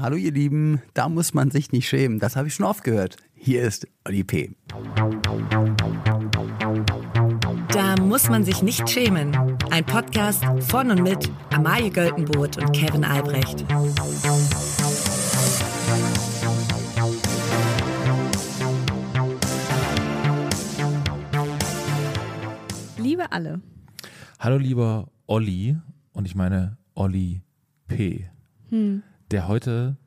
Hallo ihr Lieben, da muss man sich nicht schämen, das habe ich schon oft gehört. Hier ist Oli P. Da muss man sich nicht schämen. Ein Podcast von und mit Amalie Göltenboot und Kevin Albrecht. Liebe alle. Hallo lieber Oli und ich meine Oli P., der heute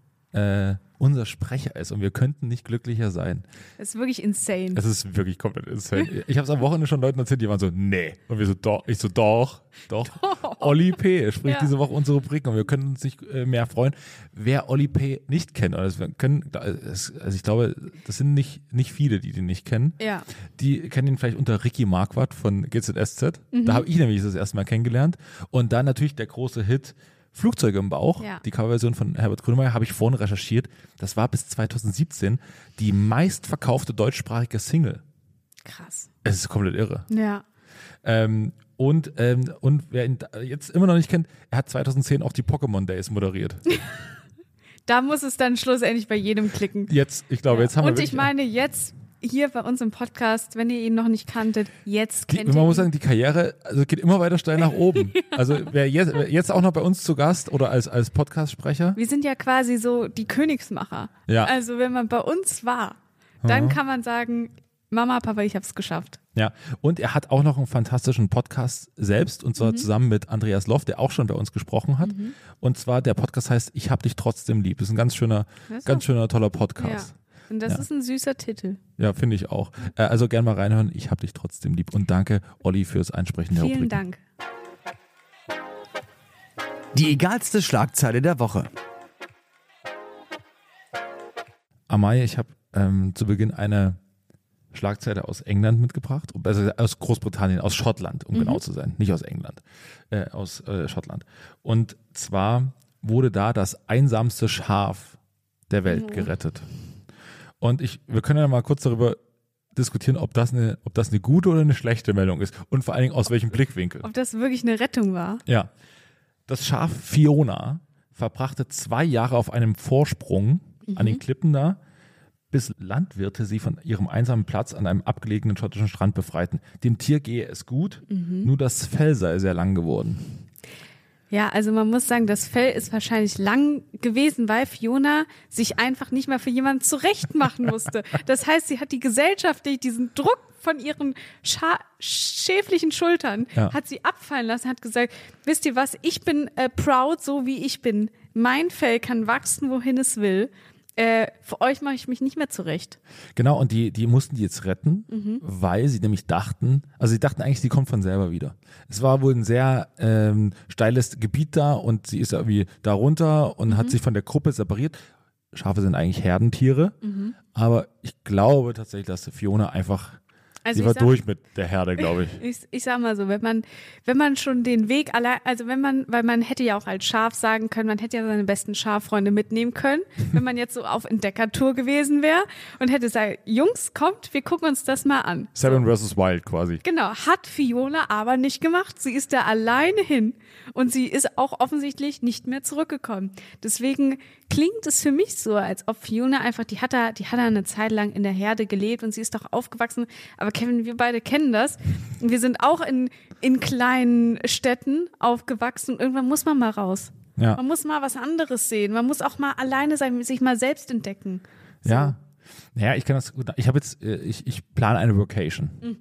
unser Sprecher ist und wir könnten nicht glücklicher sein. Das ist wirklich insane. Es ist wirklich komplett insane. Ich habe es am Wochenende schon Leuten erzählt, die waren so, nee. Und wir so, doch. Ich so, doch. Oli P. spricht diese Woche unsere Rubrik und wir können uns nicht mehr freuen. Wer Oli P. nicht kennt, also ich glaube, das sind nicht viele, die den nicht kennen. Ja. Die kennen ihn vielleicht unter Ricky Marquardt von GZSZ. Mhm. Da habe ich nämlich das erste Mal kennengelernt. Und dann natürlich der große Hit Flugzeuge im Bauch, ja. Die Coverversion von Herbert Grönemeyer, habe ich vorhin recherchiert. Das war bis 2017 die meistverkaufte deutschsprachige Single. Krass. Es ist komplett irre. Ja. Und wer ihn jetzt immer noch nicht kennt, er hat 2010 auch die Pokémon Days moderiert. Da muss es dann schlussendlich bei jedem klicken. Jetzt, ich glaube, jetzt haben wir. Und ich meine, jetzt hier bei uns im Podcast, wenn ihr ihn noch nicht kanntet, jetzt kennt ihr ihn. Man muss sagen, die Karriere geht immer weiter steil nach oben. Ja. Also wer jetzt auch noch bei uns zu Gast oder als Podcast-Sprecher. Wir sind ja quasi so die Königsmacher. Ja. Also wenn man bei uns war, dann kann man sagen, Mama, Papa, ich hab's geschafft. Ja, und er hat auch noch einen fantastischen Podcast selbst und zwar zusammen mit Andreas Loof, der auch schon bei uns gesprochen hat. Mhm. Und zwar der Podcast heißt Ich hab dich trotzdem lieb. Das ist ein ganz schöner, toller Podcast. Ja. Und das ist ein süßer Titel. Ja, finde ich auch. Also gerne mal reinhören. Ich hab dich trotzdem lieb. Und danke, Olli, fürs Einsprechen der Rubrik. Vielen Dank. Die egalste Schlagzeile der Woche. Amalie, ich habe zu Beginn eine Schlagzeile aus England mitgebracht. Also aus Großbritannien, aus Schottland, um genau zu sein. Nicht aus England, aus Schottland. Und zwar wurde da das einsamste Schaf der Welt gerettet. Und wir können ja mal kurz darüber diskutieren, ob das eine gute oder eine schlechte Meldung ist. Und vor allen Dingen aus welchem Blickwinkel. Ob das wirklich eine Rettung war? Ja. Das Schaf Fiona verbrachte 2 Jahre auf einem Vorsprung an den Klippen da, bis Landwirte sie von ihrem einsamen Platz an einem abgelegenen schottischen Strand befreiten. Dem Tier gehe es gut, nur das Fell sei sehr lang geworden. Ja, also man muss sagen, das Fell ist wahrscheinlich lang gewesen, weil Fiona sich einfach nicht mehr für jemanden zurechtmachen musste. Das heißt, sie hat die gesellschaftlich diesen Druck von ihren schäflichen Schultern, hat sie abfallen lassen, hat gesagt, wisst ihr was, ich bin proud, so wie ich bin. Mein Fell kann wachsen, wohin es will. Für euch mache ich mich nicht mehr zurecht. Genau, und die mussten die jetzt retten, weil sie nämlich dachten, also sie dachten eigentlich, sie kommt von selber wieder. Es war wohl ein sehr steiles Gebiet da und sie ist irgendwie da runter und hat sich von der Gruppe separiert. Schafe sind eigentlich Herdentiere, aber ich glaube tatsächlich, dass Fiona einfach, also sie war durch mit der Herde, glaube ich. Ich sag mal so, wenn man schon den Weg allein, also weil man hätte ja auch als Schaf sagen können, man hätte ja seine besten Schaffreunde mitnehmen können, wenn man jetzt so auf Entdeckertour gewesen wäre und hätte gesagt, Jungs, kommt, wir gucken uns das mal an. Seven vs. Wild quasi. Genau, hat Fiona aber nicht gemacht. Sie ist da alleine hin und sie ist auch offensichtlich nicht mehr zurückgekommen. Deswegen klingt es für mich so, als ob Fiona einfach, die hat da eine Zeit lang in der Herde gelebt und sie ist doch aufgewachsen, aber Kevin, wir beide kennen das. Wir sind auch in kleinen Städten aufgewachsen. Irgendwann muss man mal raus. Ja. Man muss mal was anderes sehen. Man muss auch mal alleine sein, sich mal selbst entdecken. So. Ja. Naja, ich kann das gut. Ich plane eine Vacation. Mhm.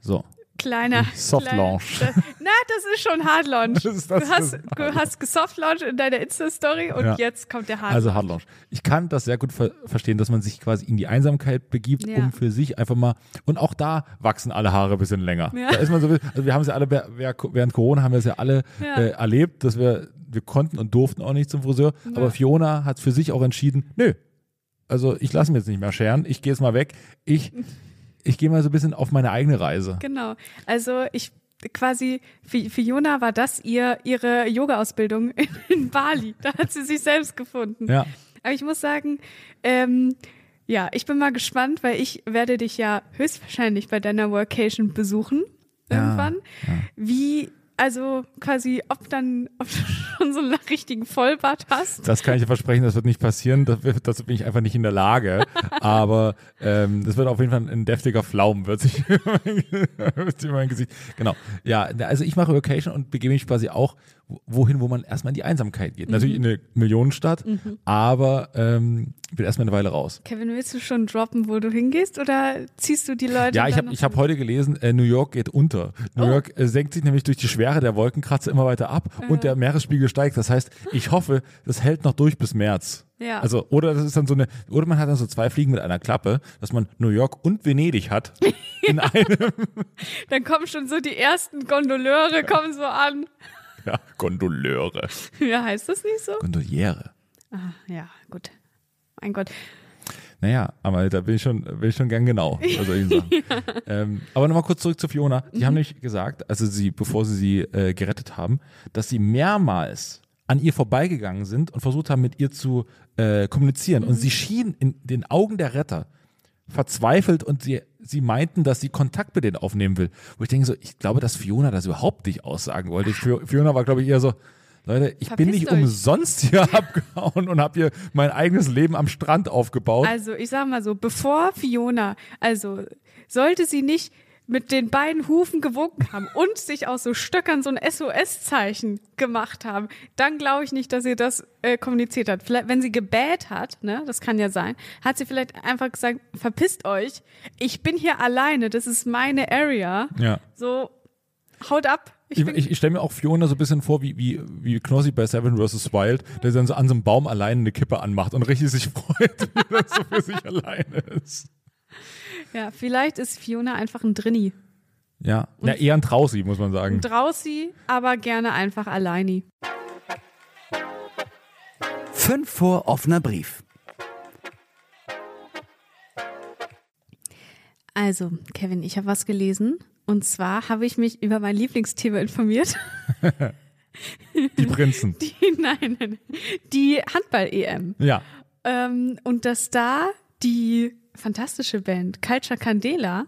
So. Soft-Launch. Das ist schon Hard-Launch. Du hast gesoft-Launch in deiner Insta-Story und jetzt kommt der Hard-Launch. Also Hard-Launch. Ich kann das sehr gut verstehen, dass man sich quasi in die Einsamkeit begibt, um für sich einfach mal, und auch da wachsen alle Haare ein bisschen länger. Ja. Da ist man so, also wir haben es ja alle, während Corona haben wir es ja alle erlebt, dass wir konnten und durften auch nicht zum Friseur, aber Fiona hat für sich auch entschieden, nö, also ich lasse mich jetzt nicht mehr scheren, ich gehe jetzt mal weg, Ich gehe mal so ein bisschen auf meine eigene Reise. Genau. Also Fiona war das ihre Yoga-Ausbildung in Bali. Da hat sie sich selbst gefunden. Ja. Aber ich muss sagen, ich bin mal gespannt, weil ich werde dich ja höchstwahrscheinlich bei deiner Workation besuchen irgendwann. Ja. Wie Also quasi, ob du schon so einen richtigen Vollbart hast. Das kann ich dir versprechen, das wird nicht passieren. Dazu bin ich einfach nicht in der Lage. Aber das wird auf jeden Fall ein deftiger Flaum, wird sich über mein Gesicht. Genau. Ja, also ich mache Vacation und begebe mich quasi auch wohin, wo man erstmal in die Einsamkeit geht. Mhm. Natürlich in eine Millionenstadt, aber ich bin erstmal eine Weile raus. Kevin, willst du schon droppen, wo du hingehst, oder ziehst du die Leute? Ja, ich hab heute gelesen, New York geht unter. New York senkt sich nämlich durch die Schwere der Wolkenkratzer immer weiter ab und der Meeresspiegel steigt. Das heißt, ich hoffe, das hält noch durch bis März. Ja. Also, oder das ist dann so eine, oder man hat dann so zwei Fliegen mit einer Klappe, dass man New York und Venedig hat. In einem. Dann kommen schon so die ersten Gondoleure, kommen so an. Ja, Gondoleure. Ja, heißt das nicht so? Gondoliere. Ah, ja, gut. Mein Gott. Naja, aber da bin ich schon gern genau. Also ja. Aber nochmal kurz zurück zu Fiona. Die haben nämlich gesagt, also bevor sie gerettet haben, dass sie mehrmals an ihr vorbeigegangen sind und versucht haben, mit ihr zu kommunizieren. Und sie schien in den Augen der Retter verzweifelt und sie meinten, dass sie Kontakt mit denen aufnehmen will. Wo ich denke so, ich glaube, dass Fiona das überhaupt nicht aussagen wollte. Fiona war, glaube ich, eher so, Leute, ich bin nicht umsonst hier abgehauen und habe hier mein eigenes Leben am Strand aufgebaut. Also ich sag mal so, bevor Fiona, also sollte sie nicht mit den beiden Hufen gewunken haben und sich aus so Stöckern so ein SOS-Zeichen gemacht haben, dann glaube ich nicht, dass sie das kommuniziert hat. Vielleicht, wenn sie gebäht hat, ne, das kann ja sein, hat sie vielleicht einfach gesagt, verpisst euch, ich bin hier alleine, das ist meine Area. Ja. So, haut ab. Ich stelle mir auch Fiona so ein bisschen vor, wie Knossi bei Seven vs. Wild, der dann so an so einem Baum alleine eine Kippe anmacht und richtig sich freut, wenn er so für sich alleine ist. Ja, vielleicht ist Fiona einfach ein Drinni. Ja, eher ein Trausi, muss man sagen. Ein Trausi, aber gerne einfach alleini. 5 Uhr offener Brief. Also, Kevin, ich habe was gelesen. Und zwar habe ich mich über mein Lieblingsthema informiert. Die Prinzen. Die Handball-EM. Ja. Und dass da die fantastische Band Culcha Candela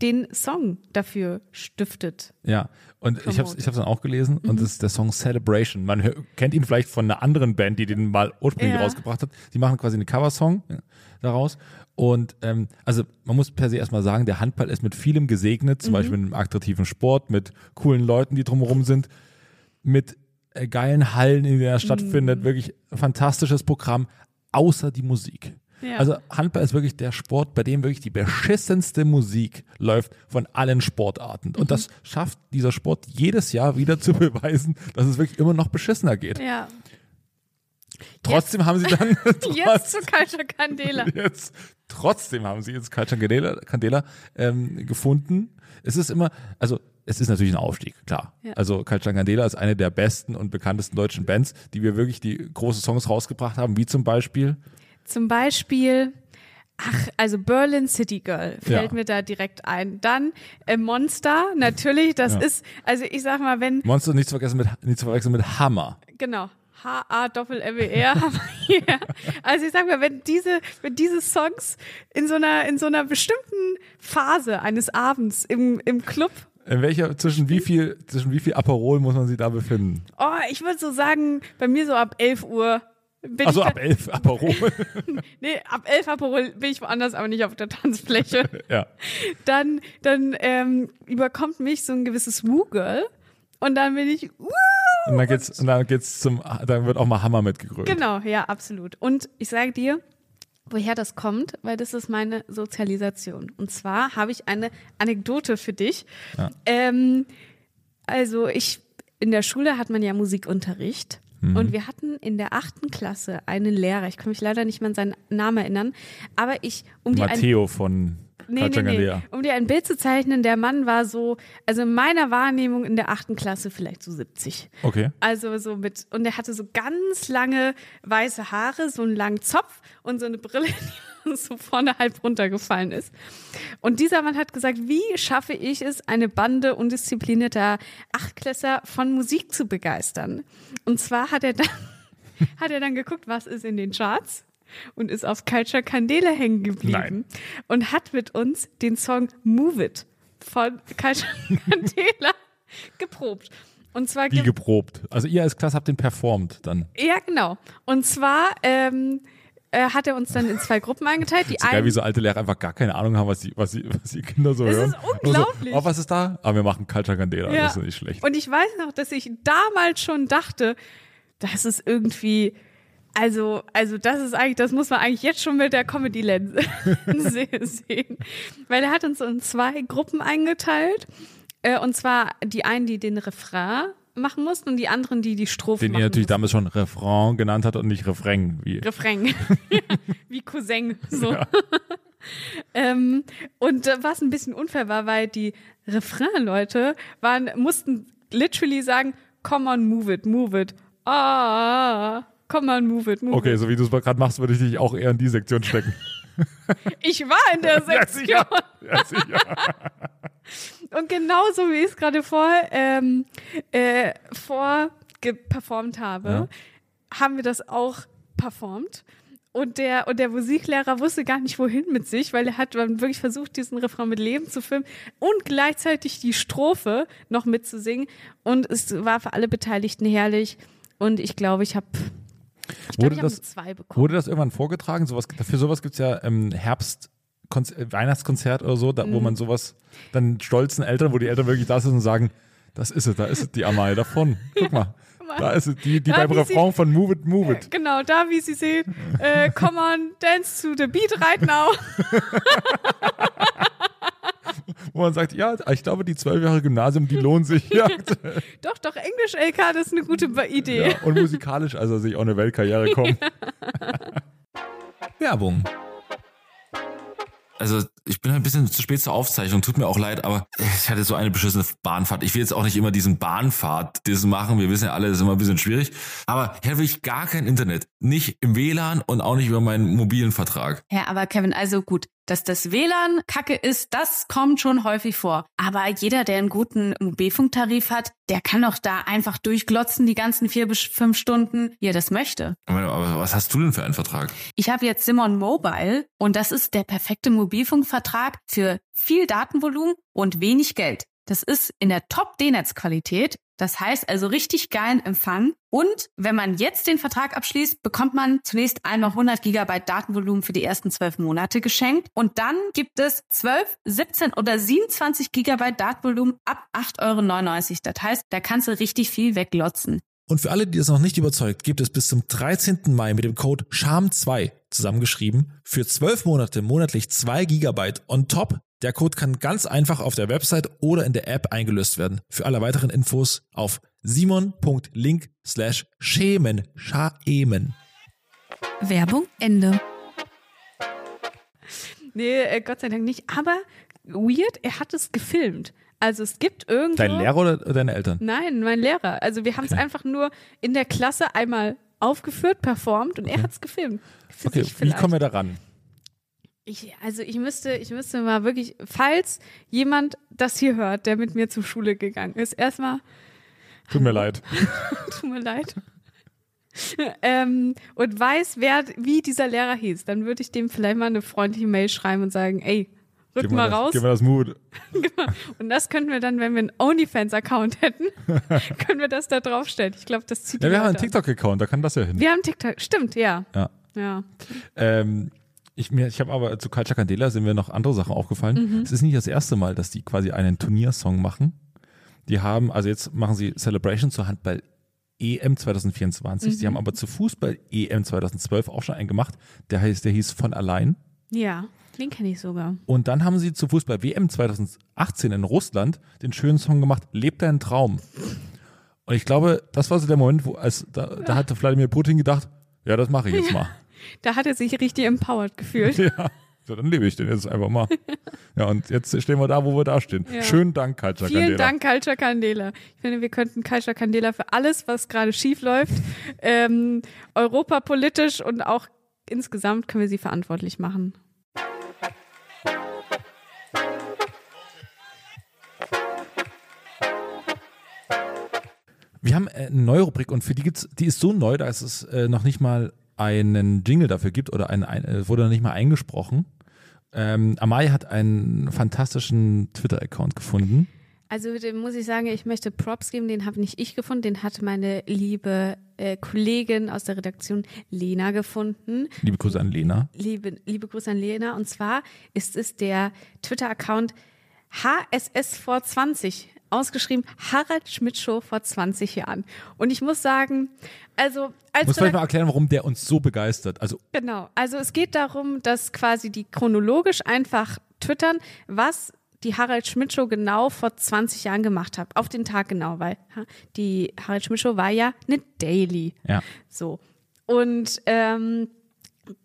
den Song dafür stiftet. Ja, und ich hab's dann auch gelesen und das ist der Song Celebration. Man kennt ihn vielleicht von einer anderen Band, die den mal ursprünglich rausgebracht hat. Die machen quasi einen Cover-Song daraus und also man muss per se erstmal sagen, der Handball ist mit vielem gesegnet, zum Beispiel mit einem attraktiven Sport, mit coolen Leuten, die drumherum sind, mit geilen Hallen, in denen er stattfindet, wirklich ein fantastisches Programm, außer die Musik. Ja. Also Handball ist wirklich der Sport, bei dem wirklich die beschissenste Musik läuft von allen Sportarten. Und das schafft dieser Sport jedes Jahr wieder zu beweisen, dass es wirklich immer noch beschissener geht. Ja. Trotzdem haben sie dann... jetzt zu Culcha Candela. Trotzdem haben sie jetzt Culcha Candela gefunden. Es ist immer... also es ist natürlich ein Aufstieg, klar. Ja. Also Culcha Candela ist eine der besten und bekanntesten deutschen Bands, die wir wirklich die großen Songs rausgebracht haben, wie zum Beispiel, Berlin City Girl fällt mir da direkt ein. Dann Monster, natürlich, das ist, also ich sag mal, wenn... Monster nicht zu verwechseln mit Hammer. Genau, H-A-Doppel-M-E-R, Hammer, yeah. Also ich sag mal, wenn diese Songs in so einer bestimmten Phase eines Abends im Club... Zwischen wie viel Aperol muss man sich da befinden? Oh, ich würde so sagen, bei mir so ab 11 Uhr... Also ab 11 Aperol. Nee, ab 11 Aperol bin ich woanders, aber nicht auf der Tanzfläche. Ja. Dann überkommt mich so ein gewisses Woo-Girl und dann bin ich Woo! Und dann wird auch mal Hammer mitgegrölt. Genau, ja, absolut. Und ich sage dir, woher das kommt, weil das ist meine Sozialisation. Und zwar habe ich eine Anekdote für dich. Ja. In der Schule hat man ja Musikunterricht. Und wir hatten in der 8. Klasse einen Lehrer, ich kann mich leider nicht mehr an seinen Namen erinnern, aber um dir ein Bild zu zeichnen, der Mann war so, also in meiner Wahrnehmung in der 8. Klasse vielleicht so 70. Okay. Also so und er hatte so ganz lange weiße Haare, so einen langen Zopf und so eine Brille, die so vorne halb runtergefallen ist. Und dieser Mann hat gesagt, wie schaffe ich es, eine Bande undisziplinierter Achtklässler von Musik zu begeistern? Und zwar hat er dann geguckt, was ist in den Charts? Und ist auf Culcha Candela hängen geblieben. Nein. Und hat mit uns den Song Move It von Culcha Candela geprobt. Und zwar wie geprobt. Also ihr als Klasse habt den performt dann. Ja, genau. Und zwar hat er uns dann in zwei Gruppen eingeteilt. Die geil, wie so alte Lehrer einfach gar keine Ahnung haben, was die Kinder so hören. Das ist unglaublich. So, oh, was ist da? Aber wir machen Culcha Candela, ja. Das ist nicht schlecht. Und ich weiß noch, dass ich damals schon dachte, das ist irgendwie, also das ist eigentlich, das muss man eigentlich jetzt schon mit der Comedy-Lense sehen. Weil er hat uns in zwei Gruppen eingeteilt. Und zwar die einen, die den Refrain machen mussten, und die anderen, die Strophen den machen ihr natürlich mussten. Damals schon Refrain genannt hat und nicht Refrain. Refrain. Wie Cousin. So. Ja. Und was ein bisschen unfair war, weil die Refrain-Leute mussten literally sagen, come on, move it, move it. Ah, come on, move it, move it. Okay, so wie du es gerade machst, würde ich dich auch eher in die Sektion stecken. Ich war in der Sektion. Ja, sicher. Und genauso wie ich es gerade performt habe, ja, haben wir das auch performt. Und der Musiklehrer wusste gar nicht, wohin mit sich, weil er hat wirklich versucht, diesen Refrain mit Leben zu filmen und gleichzeitig die Strophe noch mitzusingen. Und es war für alle Beteiligten herrlich. Und ich glaube, ich habe 2 bekommen. Wurde das irgendwann vorgetragen? Für sowas gibt es ja im Herbst Weihnachtskonzert oder so, wo man sowas dann stolzen Eltern, wo die Eltern wirklich da sind und sagen, das ist es, da ist es, die Amalie davon. Guck mal, da ist es, die beim Refrain von Move It, Move It. Genau, da wie sie sehen, come on, dance to the beat right now. Wo man sagt, ja, ich glaube, die 12 Jahre Gymnasium, die lohnen sich. Ja. Doch, Englisch-LK, das ist eine gute Idee. Ja, und musikalisch, also sich auch eine Weltkarriere kommen. Werbung. Also ich bin ein bisschen zu spät zur Aufzeichnung, tut mir auch leid, aber ich hatte so eine beschissene Bahnfahrt. Ich will jetzt auch nicht immer diesen Bahnfahrt-Diss machen, wir wissen ja alle, das ist immer ein bisschen schwierig. Aber ich hatte wirklich gar kein Internet, nicht im WLAN und auch nicht über meinen mobilen Vertrag. Ja, aber Kevin, also gut, dass das WLAN kacke ist, das kommt schon häufig vor. Aber jeder, der einen guten Mobilfunktarif hat, der kann doch da einfach durchglotzen die ganzen 4 bis 5 Stunden, wie er das möchte. Aber was hast du denn für einen Vertrag? Ich habe jetzt Simon Mobile und das ist der perfekte Mobilfunkvertrag für viel Datenvolumen und wenig Geld. Das ist in der Top-D-Netz-Qualität. Das heißt also richtig geilen Empfang. Und wenn man jetzt den Vertrag abschließt, bekommt man zunächst einmal 100 GB Datenvolumen für die ersten 12 Monate geschenkt. Und dann gibt es 12, 17 oder 27 GB Datenvolumen ab 8,99 €. Das heißt, da kannst du richtig viel weglotzen. Und für alle, die das noch nicht überzeugt, gibt es bis zum 13. Mai mit dem Code SCHAM2 zusammengeschrieben für 12 Monate monatlich 2 GB on top. Der Code kann ganz einfach auf der Website oder in der App eingelöst werden. Für alle weiteren Infos auf simon.link/schämen. Werbung Ende. Nee, Gott sei Dank nicht. Aber weird, er hat es gefilmt. Also es gibt irgendwo... Dein Lehrer oder deine Eltern? Nein, mein Lehrer. Also wir haben es einfach nur in der Klasse einmal aufgeführt, performt und er hat es gefilmt. Okay, wie kommen wir da ran? Ich müsste mal wirklich, falls jemand das hier hört, der mit mir zur Schule gegangen ist, erstmal. Tut mir leid. Tut mir leid. Und weiß, wie dieser Lehrer hieß, dann würde ich dem vielleicht mal eine freundliche Mail schreiben und sagen, ey, rück mal raus. Gib mir das Mut. Und das könnten wir dann, wenn wir einen OnlyFans-Account hätten, können wir das da draufstellen. Ich glaube, das zieht ja, wir haben einen TikTok-Account, da kann das ja hin. Wir haben TikTok, stimmt, ja. Ja. Ich habe aber zu Culcha Candela sind mir noch andere Sachen aufgefallen. Es ist nicht das erste Mal, dass die quasi einen Turniersong machen. Die haben, also jetzt machen sie Celebration zur Handball EM 2024. Sie haben aber zu Fußball EM 2012 auch schon einen gemacht. Der hieß Von allein. Ja, den kenne ich sogar. Und dann haben sie zu Fußball WM 2018 in Russland den schönen Song gemacht, Leb deinen Traum. Und ich glaube, das war so der Moment, da hatte Wladimir Putin gedacht, ja, das mache ich jetzt mal. Da hat er sich richtig empowered gefühlt. Ja, so, dann lebe ich den jetzt einfach mal. Ja, und jetzt stehen wir da, wo wir da stehen. Ja. Schönen Dank, Culcha Candela. Vielen Dank, Culcha Candela. Ich finde, wir könnten Culcha Candela für alles, was gerade schief läuft, europapolitisch und auch insgesamt können wir sie verantwortlich machen. Wir haben eine neue Rubrik und für die gibt's, die ist so neu, dass es noch nicht mal einen Jingle dafür gibt oder wurde noch nicht mal eingesprochen. Amalie hat einen fantastischen Twitter-Account gefunden. Also muss ich sagen, ich möchte Props geben, den habe nicht ich gefunden, den hat meine liebe Kollegin aus der Redaktion Lena gefunden. Liebe Grüße an Lena. Liebe Grüße an Lena, und zwar ist es der Twitter-Account HSS420, ausgeschrieben Harald Schmidt Show vor 20 Jahren. Und ich muss sagen, also als muss vielleicht mal erklären, warum der uns so begeistert. Also genau, also es geht darum, dass quasi die chronologisch einfach twittern, was die Harald Schmidt Show genau vor 20 Jahren gemacht hat. Auf den Tag genau, weil die Harald Schmidt Show war ja eine Daily. Ja. So. Und dann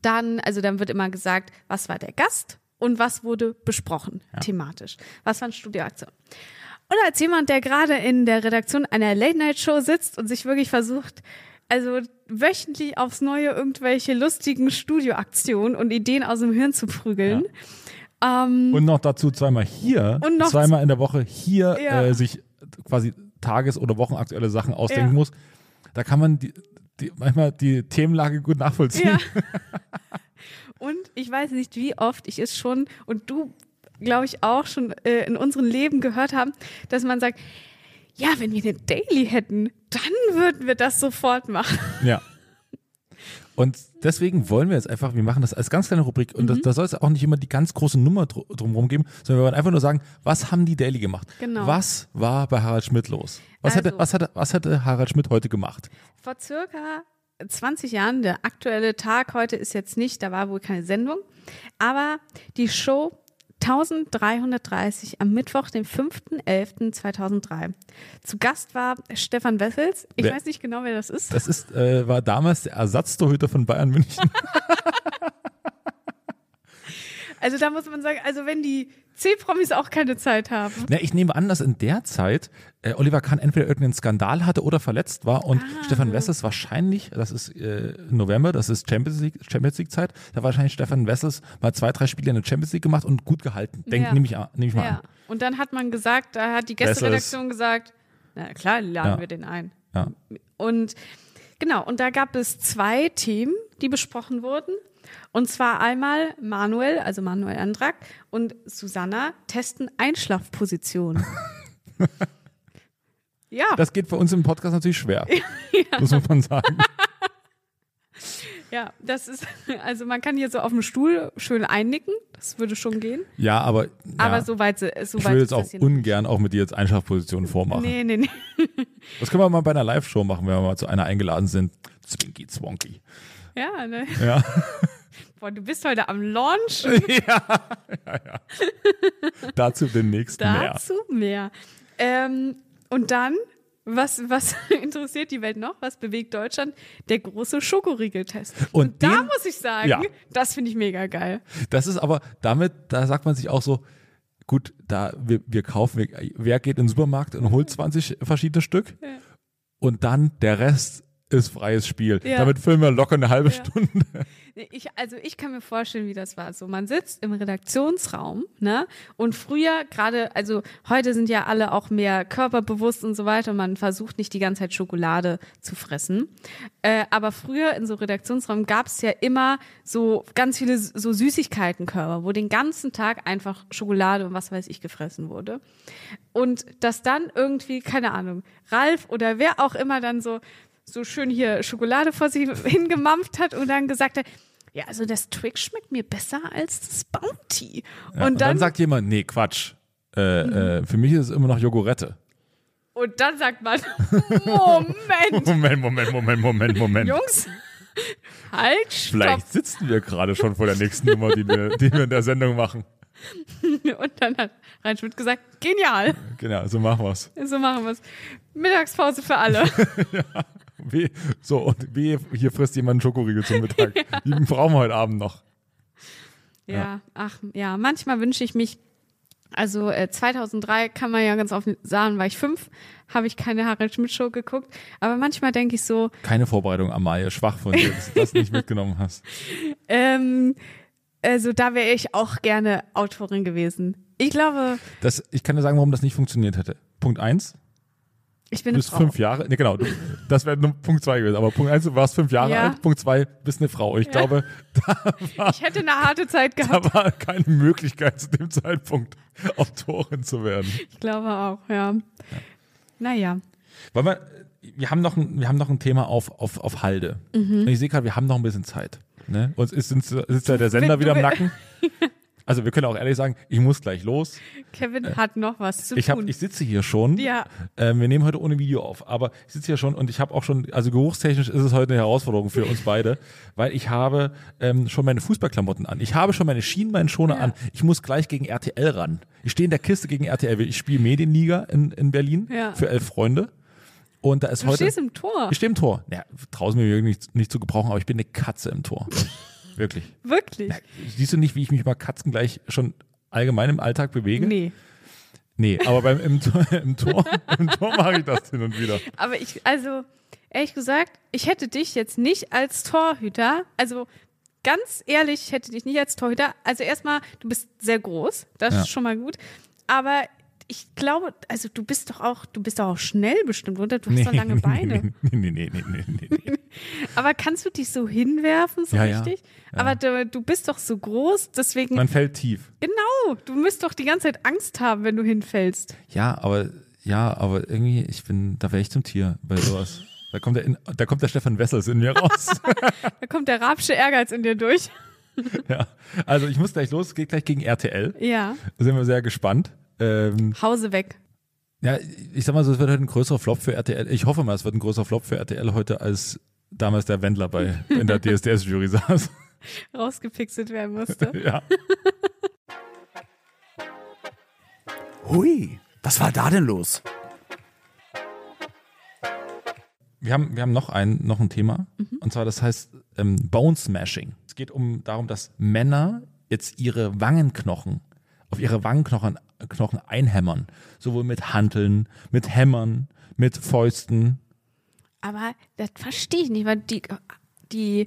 wird immer gesagt, was war der Gast und was wurde besprochen, thematisch. Was waren Studioaktionen? Und als jemand, der gerade in der Redaktion einer Late-Night-Show sitzt und sich wirklich versucht, also wöchentlich aufs Neue irgendwelche lustigen Studioaktionen und Ideen aus dem Hirn zu prügeln, und noch dazu zweimal hier, und noch zweimal in der Woche hier sich quasi tages- oder wochenaktuelle Sachen ausdenken muss, da kann man manchmal die Themenlage gut nachvollziehen. Ja. Und ich weiß nicht, wie oft ich es schon, und du, glaube ich, auch schon in unserem Leben gehört haben, dass man sagt, ja, wenn wir eine Daily hätten, dann würden wir das sofort machen. Ja. Und deswegen wollen wir jetzt einfach, wir machen das als ganz kleine Rubrik, und da soll es auch nicht immer die ganz große Nummer drumherum geben, sondern wir wollen einfach nur sagen, was haben die Daily gemacht? Genau. Was war bei Harald Schmidt los? Was hätte Harald Schmidt heute gemacht? Vor circa 20 Jahren, der aktuelle Tag heute ist jetzt nicht, da war wohl keine Sendung, aber die Show 1330 am Mittwoch, den 5.11.2003. Zu Gast war Stefan Wessels. Ich weiß nicht genau, wer das ist. Das ist, war damals der Ersatztorhüter von Bayern München. Also da muss man sagen, also wenn die C-Promis auch keine Zeit haben. Na, ich nehme an, dass in der Zeit Oliver Kahn entweder irgendeinen Skandal hatte oder verletzt war, und Stefan Wessels wahrscheinlich, das ist November, das ist Champions League Zeit, da wahrscheinlich Stefan Wessels mal 2, 3 Spiele in der Champions League gemacht und gut gehalten. Nehme ich mal an. Und dann hat man gesagt, da hat die Gästeredaktion gesagt, na klar, laden wir den ein. Ja. Und genau, und da gab es 2 Themen, die besprochen wurden. Und zwar einmal Manuel, also Manuel Andrack, und Susanna testen Einschlafpositionen. Ja. Das geht bei uns im Podcast natürlich schwer. Ja. Das muss man sagen. Ja, das ist, also man kann hier so auf dem Stuhl schön einnicken, das würde schon gehen. Ja, aber. Aber so weit ich will jetzt auch ungern auch mit dir jetzt Einschlafpositionen vormachen. Nee. Das können wir mal bei einer Live-Show machen, wenn wir mal zu einer eingeladen sind. Zwinky, zwonky. Ja, ne? Ja. Boah, du bist heute am Launch. Ja. Dazu demnächst mehr. Und dann, was interessiert die Welt noch? Was bewegt Deutschland? Der große Schokoriegel-Test. Und da muss ich sagen, das finde ich mega geil. Das ist aber damit, da sagt man sich auch so, gut, wer geht in den Supermarkt und holt 20 verschiedene Stück? Ja. Und dann der Rest ist freies Spiel. Ja. Damit füllen wir locker eine halbe Stunde. Ich kann mir vorstellen, wie das war. So, man sitzt im Redaktionsraum, ne? Und früher gerade, also heute sind ja alle auch mehr körperbewusst und so weiter, und man versucht nicht die ganze Zeit Schokolade zu fressen. Aber früher in so Redaktionsraum gab es ja immer so ganz viele so Süßigkeitenkörper, wo den ganzen Tag einfach Schokolade und was weiß ich gefressen wurde. Und dass dann irgendwie, keine Ahnung, Ralf oder wer auch immer dann so schön hier Schokolade vor sich hingemampft hat und dann gesagt hat, ja, also das Twix schmeckt mir besser als das Bounty. Ja, und dann sagt jemand, nee, Quatsch, für mich ist es immer noch Jogurette. Und dann sagt man, Moment. Jungs, halt, stopp. Vielleicht sitzen wir gerade schon vor der nächsten Nummer, die wir in der Sendung machen. Und dann hat Harald Schmidt gesagt, genial. Genau, so machen wir's. Mittagspause für alle. Ja. Hier frisst jemand einen Schokoriegel zum Mittag. Ja. Den brauchen wir heute Abend noch. Ja, ja. Manchmal wünsche ich mich, also 2003 kann man ja ganz offen sagen, war ich 5, habe ich keine Harald Schmidt Show geguckt, aber manchmal denke ich so. Keine Vorbereitung, Amalie, schwach von dir, dass du das nicht mitgenommen hast. Also da wäre ich auch gerne Autorin gewesen. Ich glaube. Ich kann dir sagen, warum das nicht funktioniert hätte. Punkt 1. Ich bin eine Frau. 5 Jahre, nee, genau, das wäre Punkt 2 gewesen, aber Punkt 1, du warst 5 Jahre alt, Punkt 2, bist eine Frau. Ich glaube, ich hätte eine harte Zeit gehabt. Da war keine Möglichkeit zu dem Zeitpunkt, Autorin zu werden. Ich glaube auch, ja. Naja. Weil wir haben noch ein Thema auf Halde. Mhm. Und ich sehe gerade, wir haben noch ein bisschen Zeit. Ne? Uns sitzt ja der Sender wieder im Nacken. Also wir können auch ehrlich sagen, ich muss gleich los. Kevin hat noch was zu tun. Ich sitze hier schon. Ja. Wir nehmen heute ohne Video auf, aber ich sitze hier schon und ich habe auch schon, also geruchstechnisch ist es heute eine Herausforderung für uns beide, weil ich habe schon meine Fußballklamotten an. Ich habe schon meine Schienbeinschoner an. Ich muss gleich gegen RTL ran. Ich stehe in der Kiste gegen RTL. Ich spiele Medienliga in Berlin für 11 Freunde. Und da ist du stehst im Tor. Ich stehe im Tor. Ja, draußen bin ich nicht zu gebrauchen, aber ich bin eine Katze im Tor. Wirklich. Wirklich? Na, siehst du nicht, wie ich mich mal katzengleich schon allgemein im Alltag bewege? Nee, aber im Tor mache ich das hin und wieder. Aber ehrlich gesagt, ich hätte dich jetzt nicht als Torhüter, also erstmal, du bist sehr groß, das ist schon mal gut, aber ich glaube, also du bist doch auch schnell bestimmt, oder? Du hast so lange Beine. Nee. Aber kannst du dich so hinwerfen, so richtig? Ja. Aber du bist doch so groß, deswegen. Man fällt tief. Genau, du müsst doch die ganze Zeit Angst haben, wenn du hinfällst. Ja, aber irgendwie, da wäre ich zum Tier bei sowas. Da kommt der Stefan Wessels in mir raus. Da kommt der rapsche Ehrgeiz in dir durch. Ja, also ich muss gleich los, geht gleich gegen RTL. Ja. Da sind wir sehr gespannt. Hause weg. Ja, ich sag mal so, es wird heute ein größerer Flop für RTL. Ich hoffe mal, es wird ein größerer Flop für RTL heute, als damals der Wendler in der DSDS-Jury saß. Rausgepixelt werden musste. Ja. Hui, was war da denn los? Wir haben noch ein Thema, und zwar das heißt Bone Smashing. Es geht darum, dass Männer jetzt ihre Wangenknochen auf ihre Wangenknochen einhämmern. Sowohl mit Hanteln, mit Hämmern, mit Fäusten. Aber das verstehe ich nicht, weil die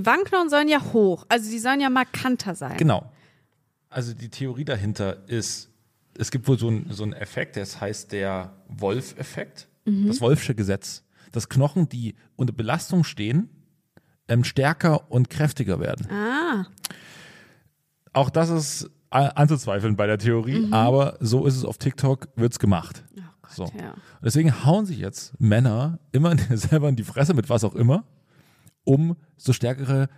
Wangenknochen sollen ja hoch. Also die sollen ja markanter sein. Genau. Also die Theorie dahinter ist, es gibt wohl so einen Effekt, das heißt der Wolf-Effekt, das Wolfsche Gesetz. Dass Knochen, die unter Belastung stehen, stärker und kräftiger werden. Ah. Auch das ist anzuzweifeln bei der Theorie, aber so ist es auf TikTok, wird's gemacht. Oh Gott, so. Ja. Deswegen hauen sich jetzt Männer immer selber in die Fresse mit was auch immer, um so stärkere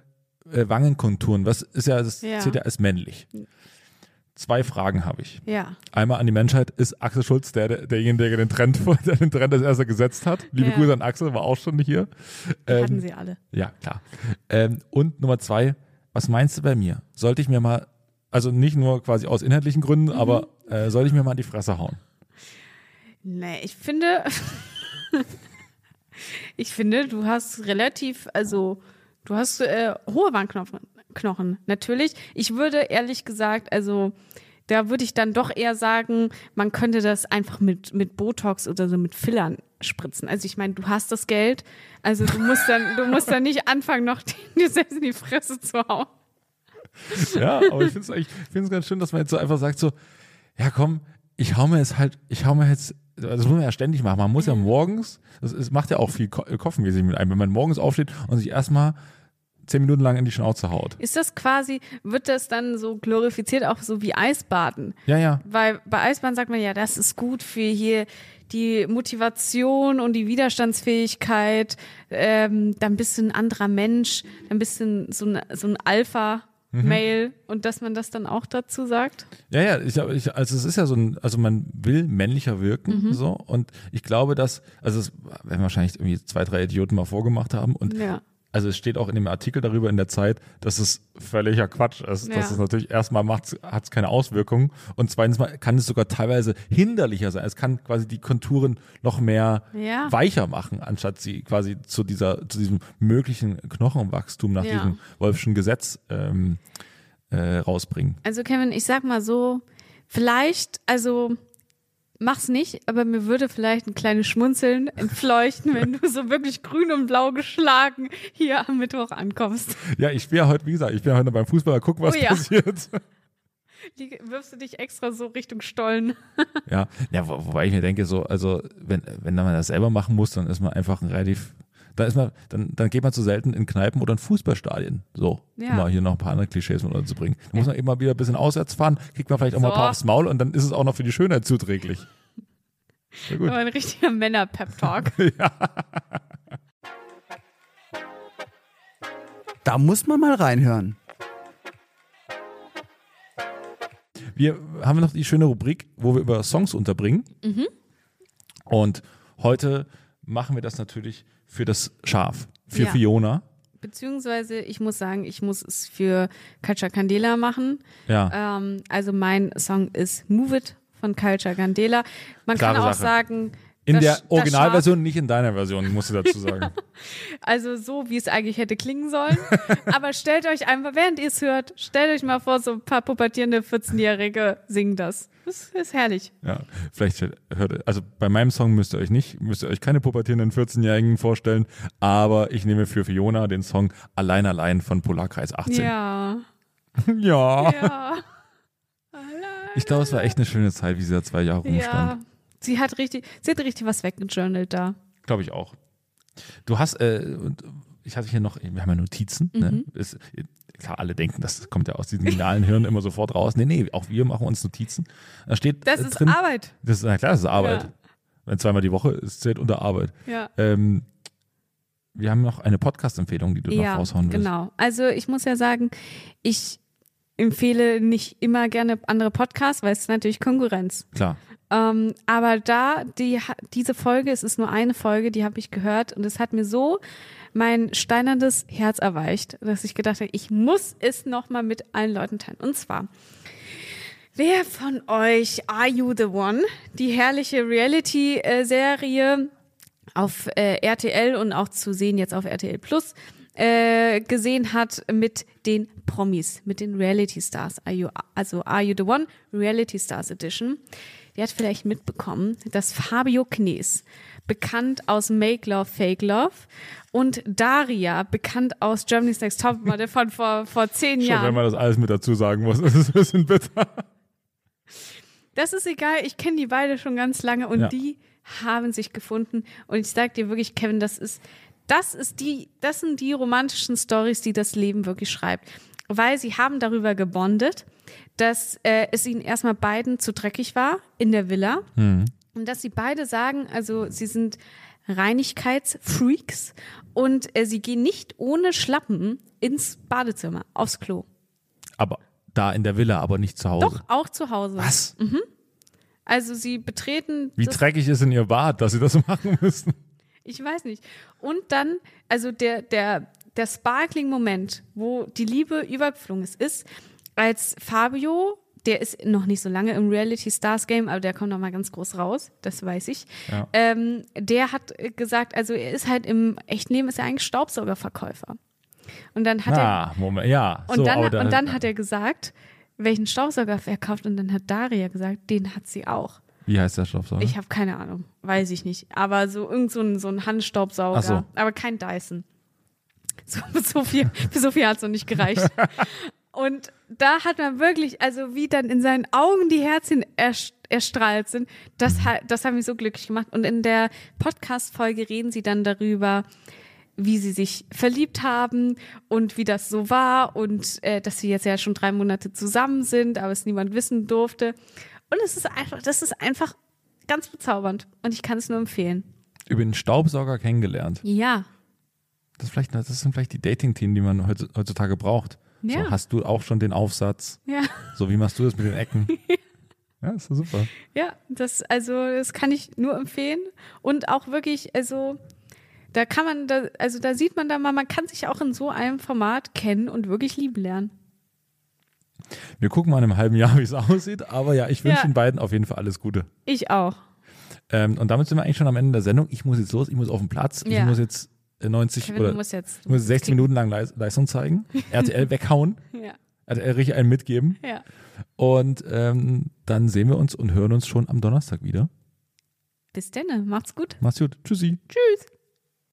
Wangenkonturen. Was ist ja, das zählt ja als männlich. 2 Fragen habe ich. Ja. Einmal an die Menschheit, ist Axel Schulz derjenige, der den Trend als erster gesetzt hat? Liebe Grüße an Axel, war auch schon hier. Hatten sie alle. Ja, klar. Und Nummer 2, was meinst du bei mir? Sollte ich mir mal, also nicht nur quasi aus inhaltlichen Gründen, aber soll ich mir mal in die Fresse hauen? Nee, ich finde, du hast hohe Wangenknochen. Natürlich, ich würde ehrlich gesagt, also da würde ich dann doch eher sagen, man könnte das einfach mit Botox oder so mit Fillern spritzen. Also ich meine, du hast das Geld, also du musst dann nicht anfangen, noch dir selbst in die Fresse zu hauen. Ja, aber ich finde es ganz schön, dass man jetzt so einfach sagt, so, ja komm, ich hau mir jetzt, das muss man ja ständig machen, man muss ja morgens, das macht ja auch viel kopfmäßig mit einem, wenn man morgens aufsteht und sich erstmal 10 Minuten lang in die Schnauze haut. Ist das quasi, wird das dann so glorifiziert, auch so wie Eisbaden? Ja. Weil bei Eisbaden sagt man ja, das ist gut für hier die Motivation und die Widerstandsfähigkeit, dann bist du ein anderer Mensch, dann bist du so ein Alpha- Mail und dass man das dann auch dazu sagt? Ja, also es ist ja so ein, also man will männlicher wirken, so, und ich glaube, dass, also es werden wahrscheinlich irgendwie 2, 3 Idioten mal vorgemacht haben und also es steht auch in dem Artikel darüber in der Zeit, dass es völliger Quatsch ist, dass es natürlich erstmal hat es keine Auswirkungen und zweitens mal kann es sogar teilweise hinderlicher sein. Es kann quasi die Konturen noch mehr weicher machen, anstatt sie quasi zu diesem möglichen Knochenwachstum nach diesem Wolfschen Gesetz rausbringen. Also Kevin, ich sag mal so, vielleicht, also mach's nicht, aber mir würde vielleicht ein kleines Schmunzeln entfleuchten, wenn du so wirklich grün und blau geschlagen hier am Mittwoch ankommst. Ja, ich spiele heute, wie gesagt, beim Fußball, guck, was passiert. Wirfst du dich extra so Richtung Stollen? Ja, wobei ich mir denke, so, also wenn man das selber machen muss, dann ist man einfach ein relativ, dann geht man zu selten in Kneipen oder in Fußballstadien. So, ja. Um mal hier noch ein paar andere Klischees mit unterzubringen. Da muss man eben mal wieder ein bisschen auswärts fahren, kriegt man vielleicht auch mal ein paar aufs Maul und dann ist es auch noch für die Schönheit zuträglich. Ja, gut. Aber ein richtiger Männer-Pep-Talk. Ja. Da muss man mal reinhören. Wir haben noch die schöne Rubrik, wo wir über Songs unterbringen. Mhm. Und heute machen wir das natürlich für das Schaf, für Fiona. Beziehungsweise, ich muss sagen, ich muss es für Culcha Candela machen. Ja. Also mein Song ist Move It von Culcha Candela. Man Klare kann auch Sache. Sagen... In der Originalversion, nicht in deiner Version, musst du dazu sagen. Also so, wie es eigentlich hätte klingen sollen. Aber stellt euch einfach, während ihr es hört, stellt euch mal vor, so ein paar pubertierende 14-Jährige singen das. Das ist herrlich. Ja, vielleicht hört, also bei meinem Song müsst ihr euch keine pubertierenden 14-Jährigen vorstellen, aber ich nehme für Fiona den Song Allein von Polarkreis 18. Ja. Ja. Ich glaube, es war echt eine schöne Zeit, wie sie da 2 Jahre rumstand. Ja. Sie hat richtig was weggejournalt da. Glaube ich auch. Du hast, ich hatte hier noch, wir haben ja Notizen. Mhm. Ne? Klar, alle denken, das kommt ja aus diesen genialen Hirn immer sofort raus. Nee, auch wir machen uns Notizen. Da steht das ist drin, Arbeit. Das ist Arbeit. Ja. Wenn 2-mal die Woche ist, zählt unter Arbeit. Ja. Wir haben noch eine Podcast-Empfehlung, die du noch raushauen willst. Genau. Also ich muss ja sagen, ich empfehle nicht immer gerne andere Podcasts, weil es ist natürlich Konkurrenz. Klar. Aber da, diese Folge, es ist nur eine Folge, die habe ich gehört und es hat mir so mein steinernes Herz erweicht, dass ich gedacht habe, ich muss es nochmal mit allen Leuten teilen. Und zwar, wer von euch Are You The One? Die herrliche Reality-Serie auf RTL und auch zu sehen jetzt auf RTL Plus gesehen hat mit den Promis, mit den Reality Stars. Also Are You The One? Reality Stars Edition. Ihr habt vielleicht mitbekommen, dass Fabio Knies, bekannt aus Make Love, Fake Love, und Daria, bekannt aus Germany's Next Topmodel von vor 10 Jahren. Schon, wenn man das alles mit dazu sagen muss, das ist ein bisschen bitter. Das ist egal, ich kenne die beide schon ganz lange und die haben sich gefunden. Und ich sage dir wirklich, Kevin, das sind die romantischen Storys, die das Leben wirklich schreibt. Weil sie haben darüber gebondet, dass es ihnen erstmal beiden zu dreckig war in der Villa. Mhm. Und dass sie beide sagen, also sie sind Reinigkeitsfreaks und sie gehen nicht ohne Schlappen ins Badezimmer, aufs Klo. Aber da in der Villa, aber nicht zu Hause? Doch, auch zu Hause. Was? Mhm. Also sie betreten… Wie dreckig ist in ihr Bad, dass sie das machen müssen? Ich weiß nicht. Und dann, also der Sparkling-Moment, wo die Liebe übergeflogen ist, als Fabio, der ist noch nicht so lange im Reality-Stars-Game, aber der kommt noch mal ganz groß raus, das weiß ich. Ja. Der hat gesagt, also er ist halt im echten Leben ist er eigentlich Staubsaugerverkäufer. Und dann hat hat er gesagt, welchen Staubsauger er kauft und dann hat Daria gesagt, den hat sie auch. Wie heißt der Staubsauger? Ich habe keine Ahnung, weiß ich nicht. Aber so irgend so ein Handstaubsauger, aber kein Dyson. So viel hat es noch nicht gereicht. Und da hat man wirklich, also wie dann in seinen Augen die Herzchen erstrahlt sind, das hat mich so glücklich gemacht. Und in der Podcast-Folge reden sie dann darüber, wie sie sich verliebt haben und wie das so war und dass sie jetzt ja schon 3 Monate zusammen sind, aber es niemand wissen durfte. Und das ist einfach ganz bezaubernd und ich kann es nur empfehlen. Über den Staubsauger kennengelernt. Ja. Das sind vielleicht die Dating-Themen, die man heutzutage braucht. Ja. So, hast du auch schon den Aufsatz? Ja. So, wie machst du das mit den Ecken? Ja, ist doch super. Ja, das kann ich nur empfehlen. Und auch wirklich, also da sieht man dann mal, man kann sich auch in so einem Format kennen und wirklich lieben lernen. Wir gucken mal in einem halben Jahr, wie es aussieht. Aber ja, ich wünsche den beiden auf jeden Fall alles Gute. Ich auch. Und damit sind wir eigentlich schon am Ende der Sendung. Ich muss jetzt los, ich muss auf den Platz, ich muss jetzt 90 Kevin, oder du musst 60 Minuten lang Leistung zeigen, RTL weghauen, RTL richtig einen mitgeben und dann sehen wir uns und hören uns schon am Donnerstag wieder. Bis denne, macht's gut. Tschüssi. Tschüss.